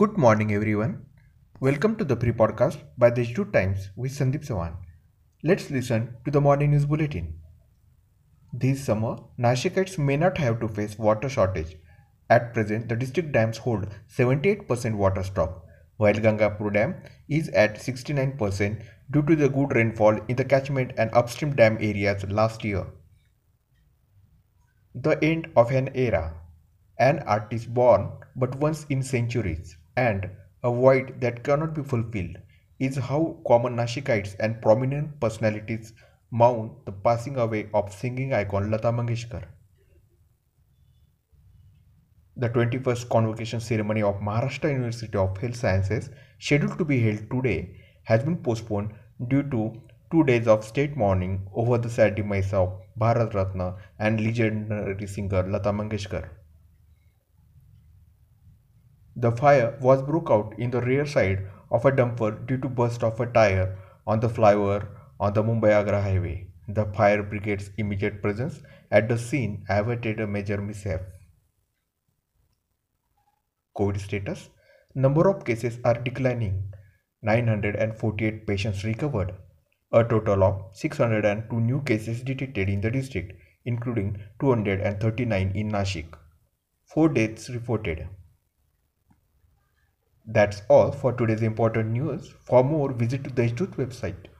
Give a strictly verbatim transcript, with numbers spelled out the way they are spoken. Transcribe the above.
Good morning everyone. Welcome to the pre-podcast by The Hindu Times with Sandip Sahu. Let's listen to the morning news bulletin. This summer, Nashikites may not have to face water shortage. At present, the district dams hold seventy-eight percent water stock, while Gangapur Dam is at sixty-nine percent due to the good rainfall in the catchment and upstream dam areas last year. The end of an era. An artist born but once in centuries, and a void that cannot be fulfilled, is how common Nashikites and prominent personalities mourn the passing away of singing icon Lata Mangeshkar. The twenty-first convocation ceremony of Maharashtra University of Health Sciences, scheduled to be held today, has been postponed due to two days of state mourning over the sad demise of Bharat Ratna and legendary singer Lata Mangeshkar. The fire was broke out in the rear side of a dumper due to burst of a tyre on the flyover on the Mumbai-Agra highway. The fire brigade's immediate presence at the scene averted a major mishap. COVID status. Number of cases are declining. nine hundred forty-eight patients recovered. A total of six hundred two new cases detected in the district, including two hundred thirty-nine in Nashik. Four deaths reported. That's all for today's important news. For more, visit the Hindu website.